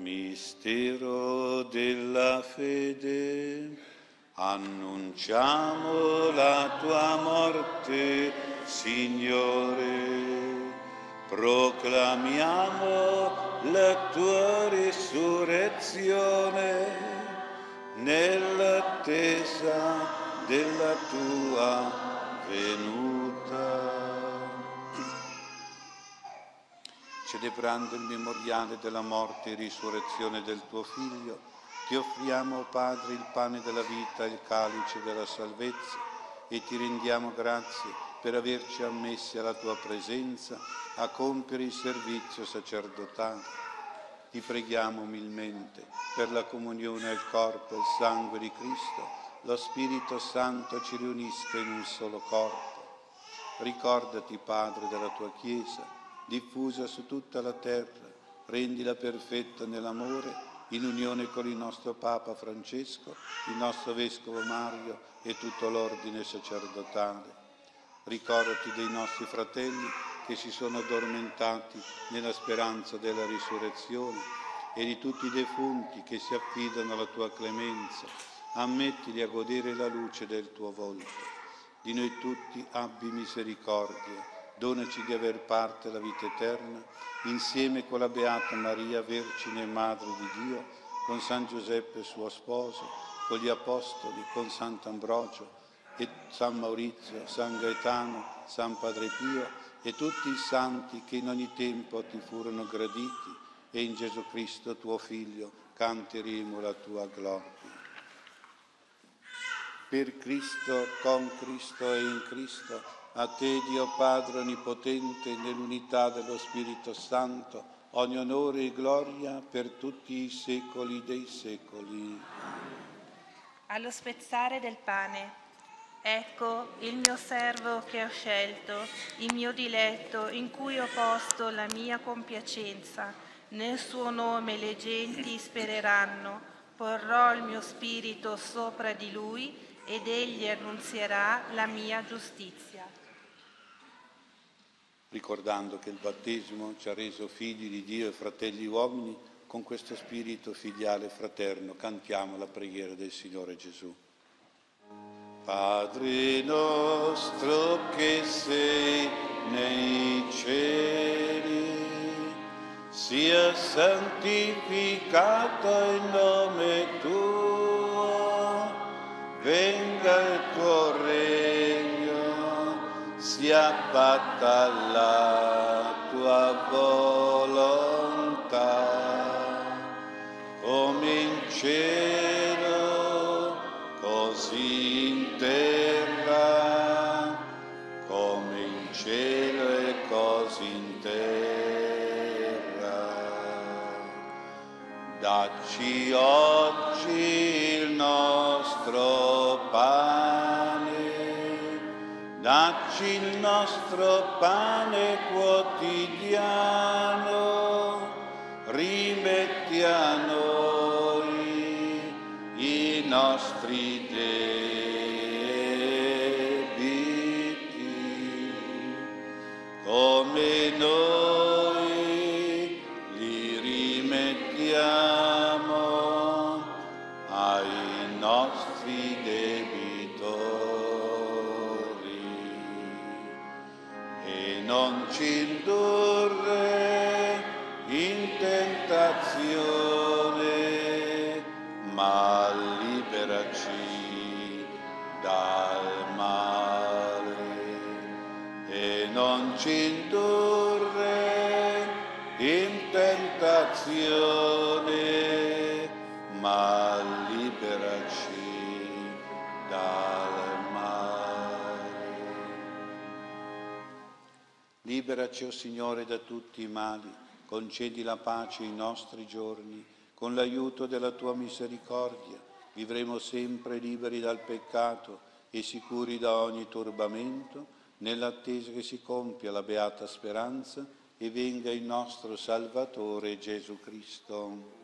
Mistero della fede, annunciamo la tua morte, Signore, proclamiamo la tua risurrezione nell'attesa della tua venuta. Celebrando il memoriale della morte e risurrezione del tuo Figlio, ti offriamo, Padre, il pane della vita e il calice della salvezza, e ti rendiamo grazie per averci ammessi alla tua presenza a compiere il servizio sacerdotale. Ti preghiamo umilmente per la comunione al corpo e al sangue di Cristo, lo Spirito Santo ci riunisca in un solo corpo. Ricordati, Padre, della tua Chiesa, diffusa su tutta la terra, rendila perfetta nell'amore, in unione con il nostro Papa Francesco, il nostro Vescovo Mario e tutto l'ordine sacerdotale. Ricordati dei nostri fratelli che si sono addormentati nella speranza della risurrezione e di tutti i defunti che si affidano alla tua clemenza. Ammettili a godere la luce del tuo volto. Di noi tutti abbi misericordia. Donaci di aver parte alla vita eterna, insieme con la Beata Maria, Vergine e Madre di Dio, con San Giuseppe suo sposo, con gli Apostoli, con Sant'Ambrogio e San Maurizio, San Gaetano, San Padre Pio e tutti i santi che in ogni tempo ti furono graditi, e in Gesù Cristo tuo Figlio canteremo la tua gloria. Per Cristo, con Cristo e in Cristo, a te Dio Padre Onnipotente, nell'unità dello Spirito Santo, ogni onore e gloria per tutti i secoli dei secoli. Allo spezzare del pane, ecco il mio servo che ho scelto, il mio diletto in cui ho posto la mia compiacenza. Nel suo nome le genti spereranno, porrò il mio spirito sopra di lui ed egli annunzierà la mia giustizia. Ricordando che il battesimo ci ha reso figli di Dio e fratelli uomini, con questo spirito filiale e fraterno cantiamo la preghiera del Signore Gesù. Padre nostro che sei nei cieli, sia santificato il nome tuo, venga il tuo regno, sia fatta la tua volontà, come in cielo, così in terra, come in cielo e così in terra. Dacci oggi il nostro pane, dacci il nostro pane quotidiano, rimetti a noi i nostri debiti, come noi li rimettiamo ai nostri debitori, e non ci indurre in tentazione, ma liberaci dal male, e non ci indurre in tentazione, ma liberaci dal male. Liberaci, o Signore, da tutti i mali, concedi la pace ai nostri giorni, con l'aiuto della tua misericordia vivremo sempre liberi dal peccato e sicuri da ogni turbamento, nell'attesa che si compia la beata speranza e venga il nostro Salvatore Gesù Cristo.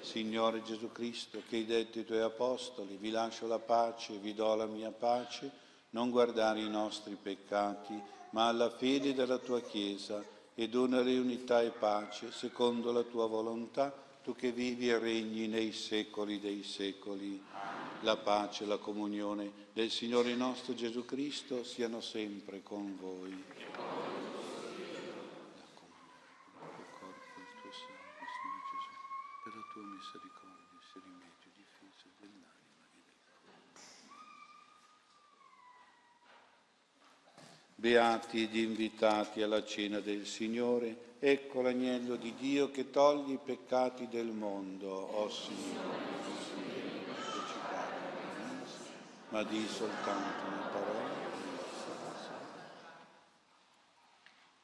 Signore Gesù Cristo, che hai detto ai tuoi apostoli, vi lascio la pace, vi do la mia pace, non guardare i nostri peccati, ma alla fede della tua Chiesa, e donare unità e pace, secondo la tua volontà, tu che vivi e regni nei secoli dei secoli. La pace e la comunione del Signore nostro Gesù Cristo siano sempre con voi. Tua misericordia sia rimedio e difesa dell'anima e del corpo. Beati ed invitati alla cena del Signore, ecco l'agnello di Dio che toglie i peccati del mondo. O Signore, non si deve partecipare alla mensa, ma di soltanto una parola.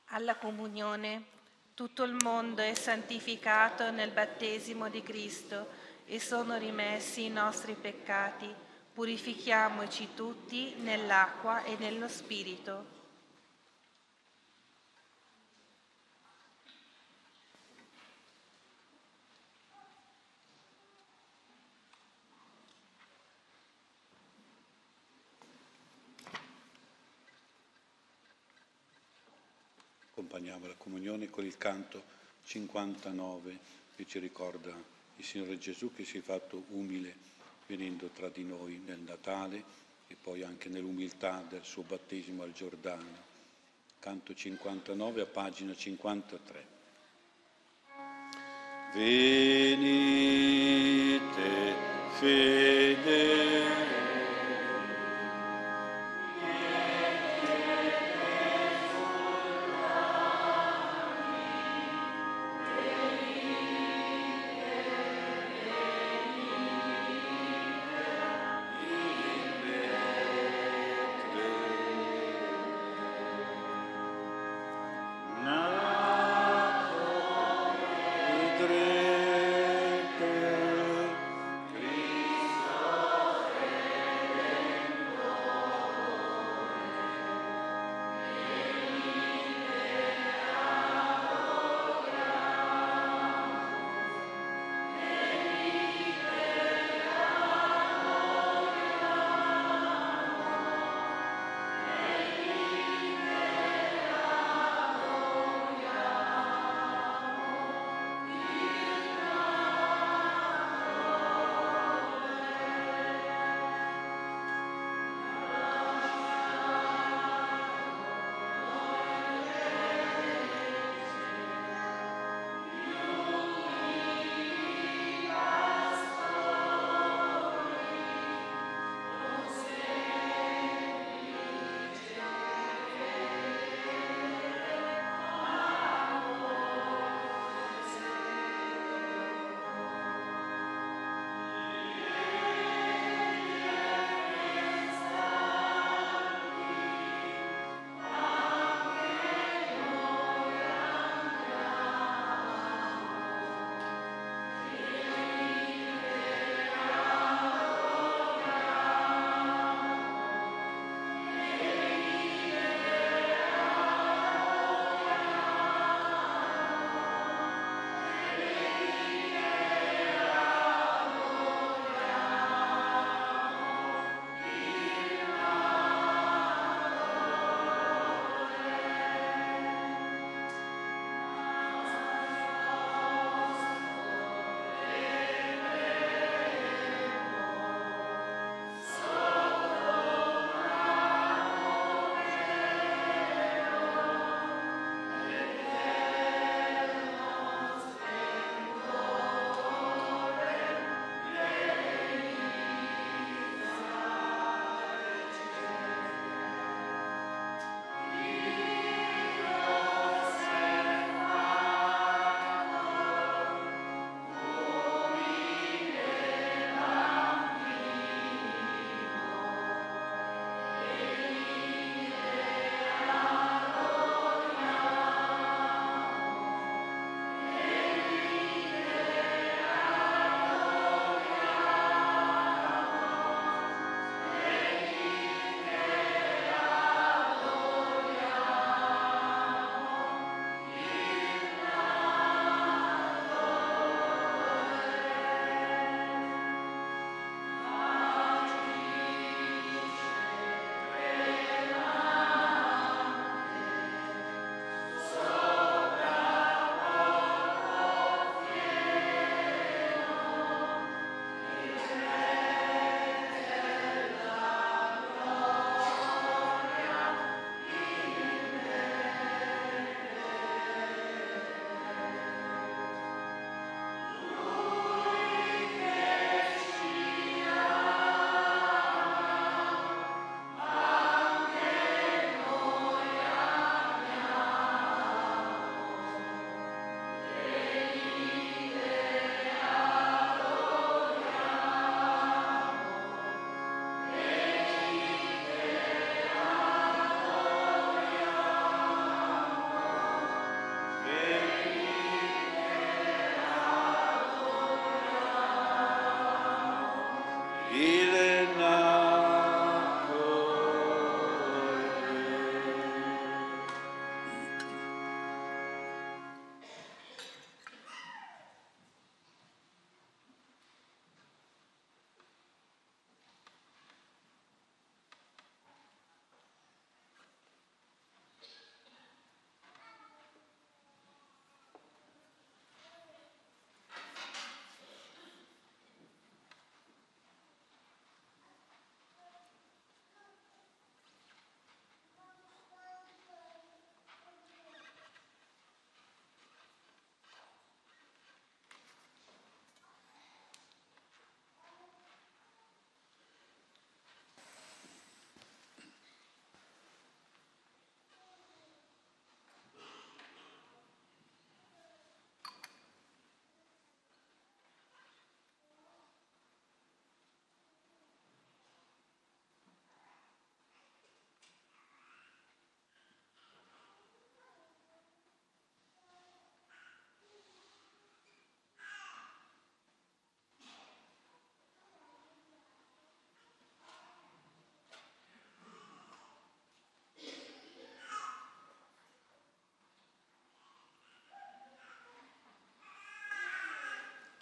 Alla comunione. Tutto il mondo è santificato nel battesimo di Cristo e sono rimessi i nostri peccati. Purifichiamoci tutti nell'acqua e nello Spirito. Accompagniamo la comunione con il canto cinquantanove che ci ricorda il Signore Gesù che si è fatto umile venendo tra di noi nel Natale e poi anche nell'umiltà del suo battesimo al Giordano. Canto cinquantanove a pagina cinquantatré. Venite, fedeli. Cristo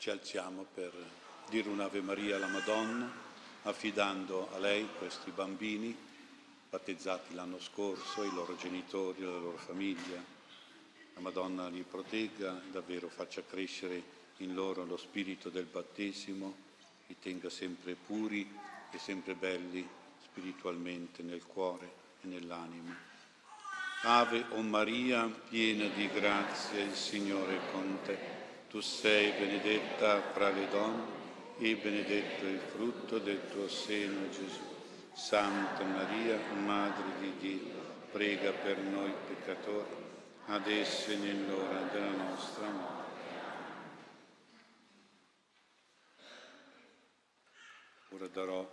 ci alziamo per dire un'Ave Maria alla Madonna, affidando a lei questi bambini battezzati l'anno scorso, i loro genitori, la loro famiglia. La Madonna li protegga, davvero faccia crescere in loro lo spirito del battesimo, li tenga sempre puri e sempre belli spiritualmente nel cuore e nell'anima. Ave o Maria, piena di grazia, il Signore è con te. Tu sei benedetta fra le donne e benedetto il frutto del tuo seno, Gesù. Santa Maria, Madre di Dio, prega per noi peccatori, adesso e nell'ora della nostra morte. Ora darò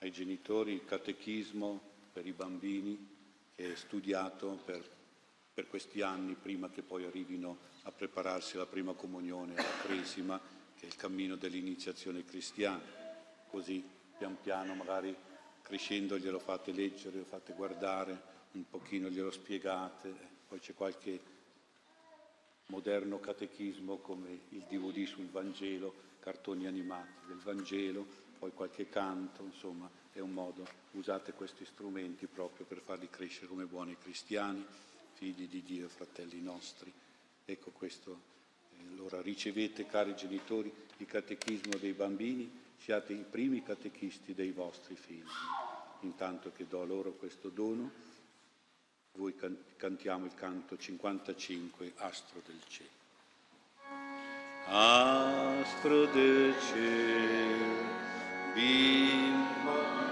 ai genitori il catechismo per i bambini che è studiato per, per questi anni prima che poi arrivino a prepararsi alla prima comunione, alla cresima, che è il cammino dell'iniziazione cristiana. Così pian piano, magari crescendo, glielo fate leggere, lo fate guardare, un pochino glielo spiegate. Poi c'è qualche moderno catechismo come il D V D sul Vangelo, cartoni animati del Vangelo, poi qualche canto, insomma, è un modo. Usate questi strumenti proprio per farli crescere come buoni cristiani, figli di Dio e fratelli nostri. Ecco questo. Allora ricevete, cari genitori, il catechismo dei bambini, siate i primi catechisti dei vostri figli. Intanto che do loro questo dono, voi cantiamo il canto cinquantacinque, Astro del Cielo. Astro del Cielo, bimbo mio,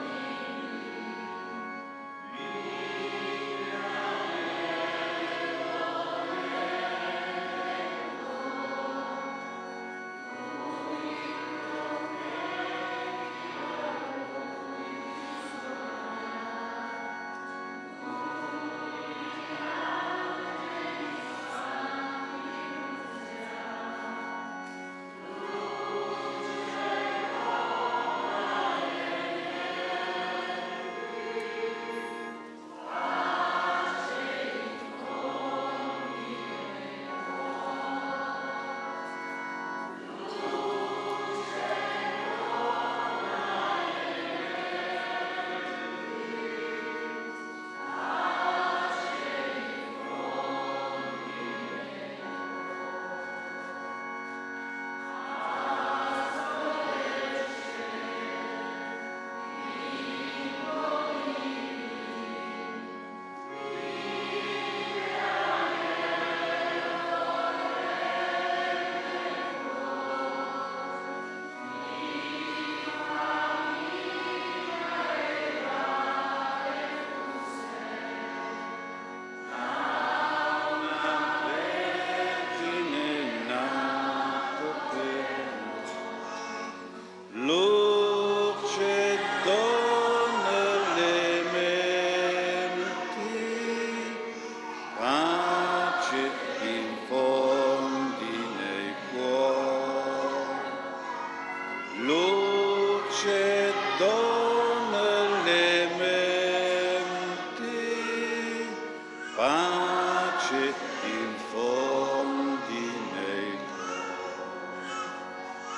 via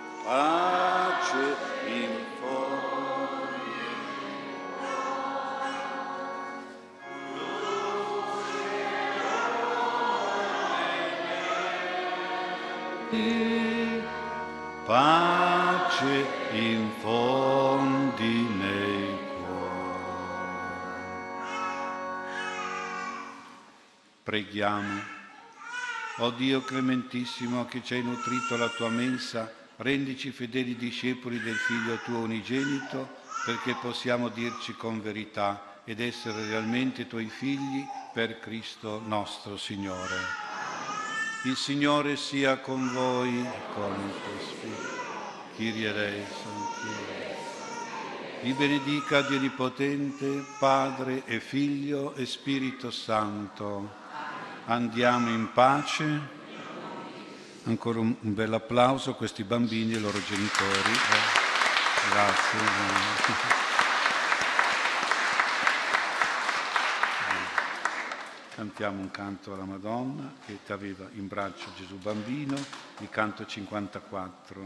nello pace infondi nei cuori. Preghiamo. O Dio clementissimo, che ci hai nutrito la tua mensa, rendici fedeli discepoli del Figlio tuo unigenito, perché possiamo dirci con verità: ed essere realmente tuoi figli per Cristo nostro Signore. Il Signore sia con voi e con il tuo spirito. Kyrie Eleison. Vi benedica Dio Onnipotente, Padre e Figlio e Spirito Santo. Andiamo in pace. Ancora un bel applauso a questi bambini e ai loro genitori. Grazie. Cantiamo un canto alla Madonna che ti aveva in braccio Gesù bambino, il canto cinquantaquattro.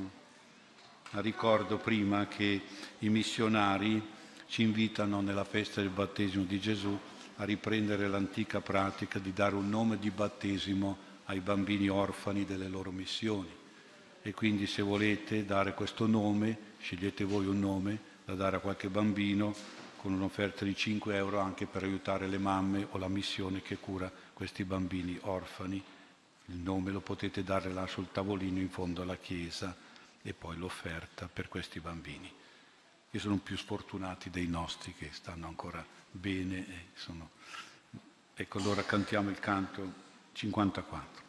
Ricordo prima che i missionari ci invitano nella festa del battesimo di Gesù a riprendere l'antica pratica di dare un nome di battesimo ai bambini orfani delle loro missioni. E quindi se volete dare questo nome, scegliete voi un nome da dare a qualche bambino, con un'offerta di cinque euro anche per aiutare le mamme o la missione che cura questi bambini orfani. Il nome lo potete dare là sul tavolino in fondo alla chiesa e poi l'offerta per questi bambini, che sono più sfortunati dei nostri, che stanno ancora bene. E sono... Ecco, allora cantiamo il canto cinquantaquattro.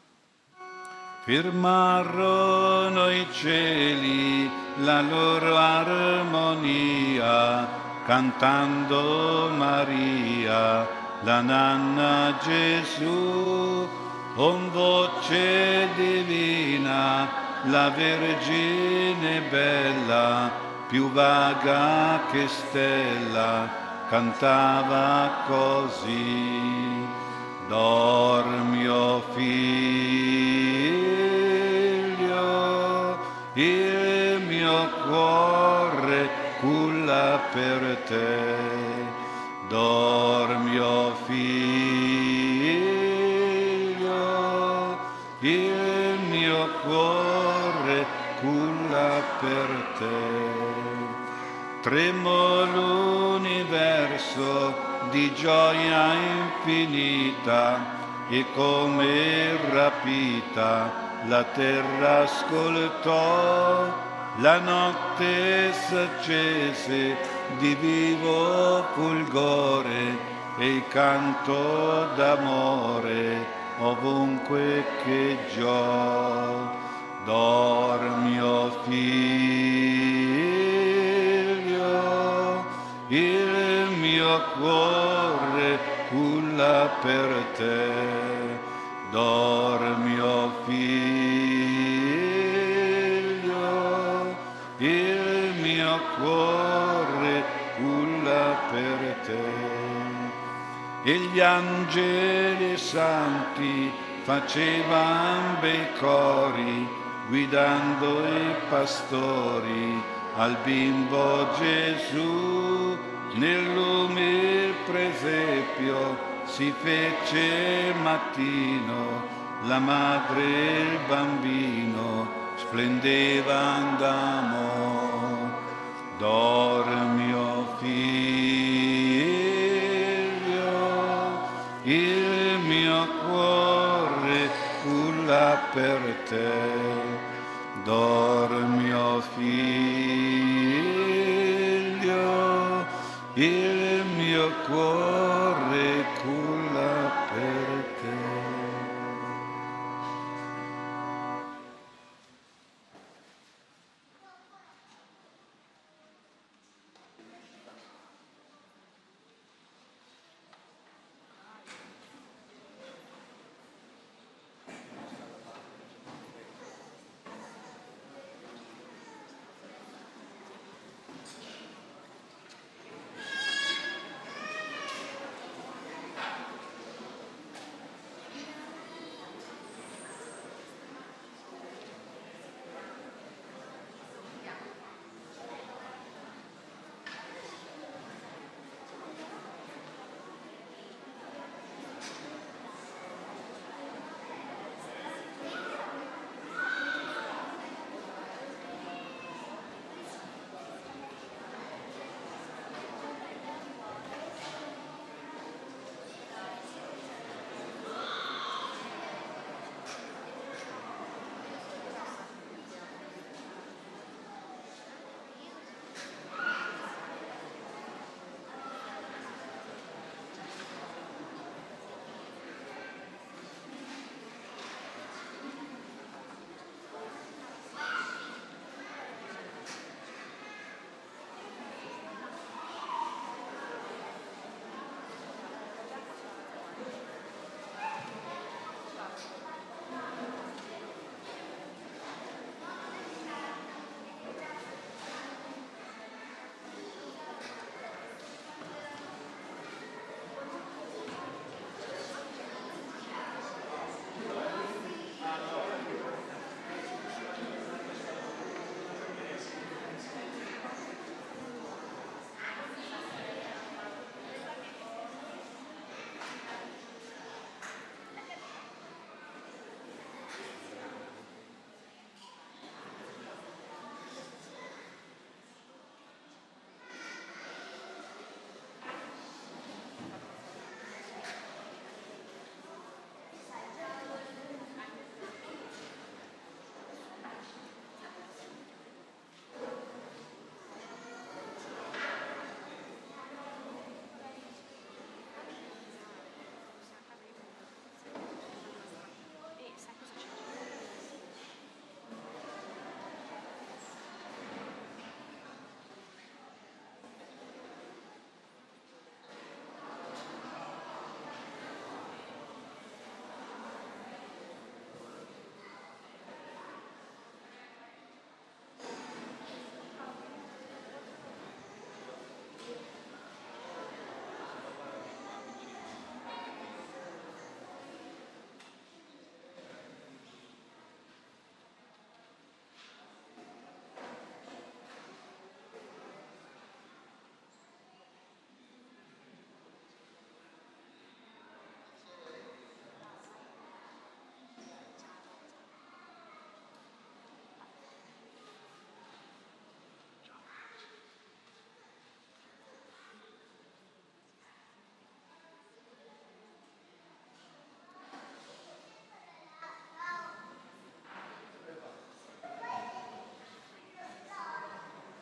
Firmarono i cieli la loro armonia, cantando Maria, la nanna Gesù, con voce divina, la Vergine bella, più vaga che stella, cantava così. Dormi, o figlio, il mio cuore culla per te. Dormi, o figlio, il mio cuore culla per te. Tremo l'universo di gioia infinita e come rapita la terra ascoltò. La notte s'accese di vivo fulgore e il canto d'amore ovunque che giò. Dormi, o figlio, il mio cuore culla per te. Dormi, o figlio, il mio cuore culla per te. E gli angeli santi facevan bei cori, guidando i pastori al bimbo Gesù. Nel lume il presepio si fece mattino, la madre e il bambino splendevan d'amor. Dormi, o figlio, il mio cuore culla per te. Dormi, o figlio, il mio cuore culla per te.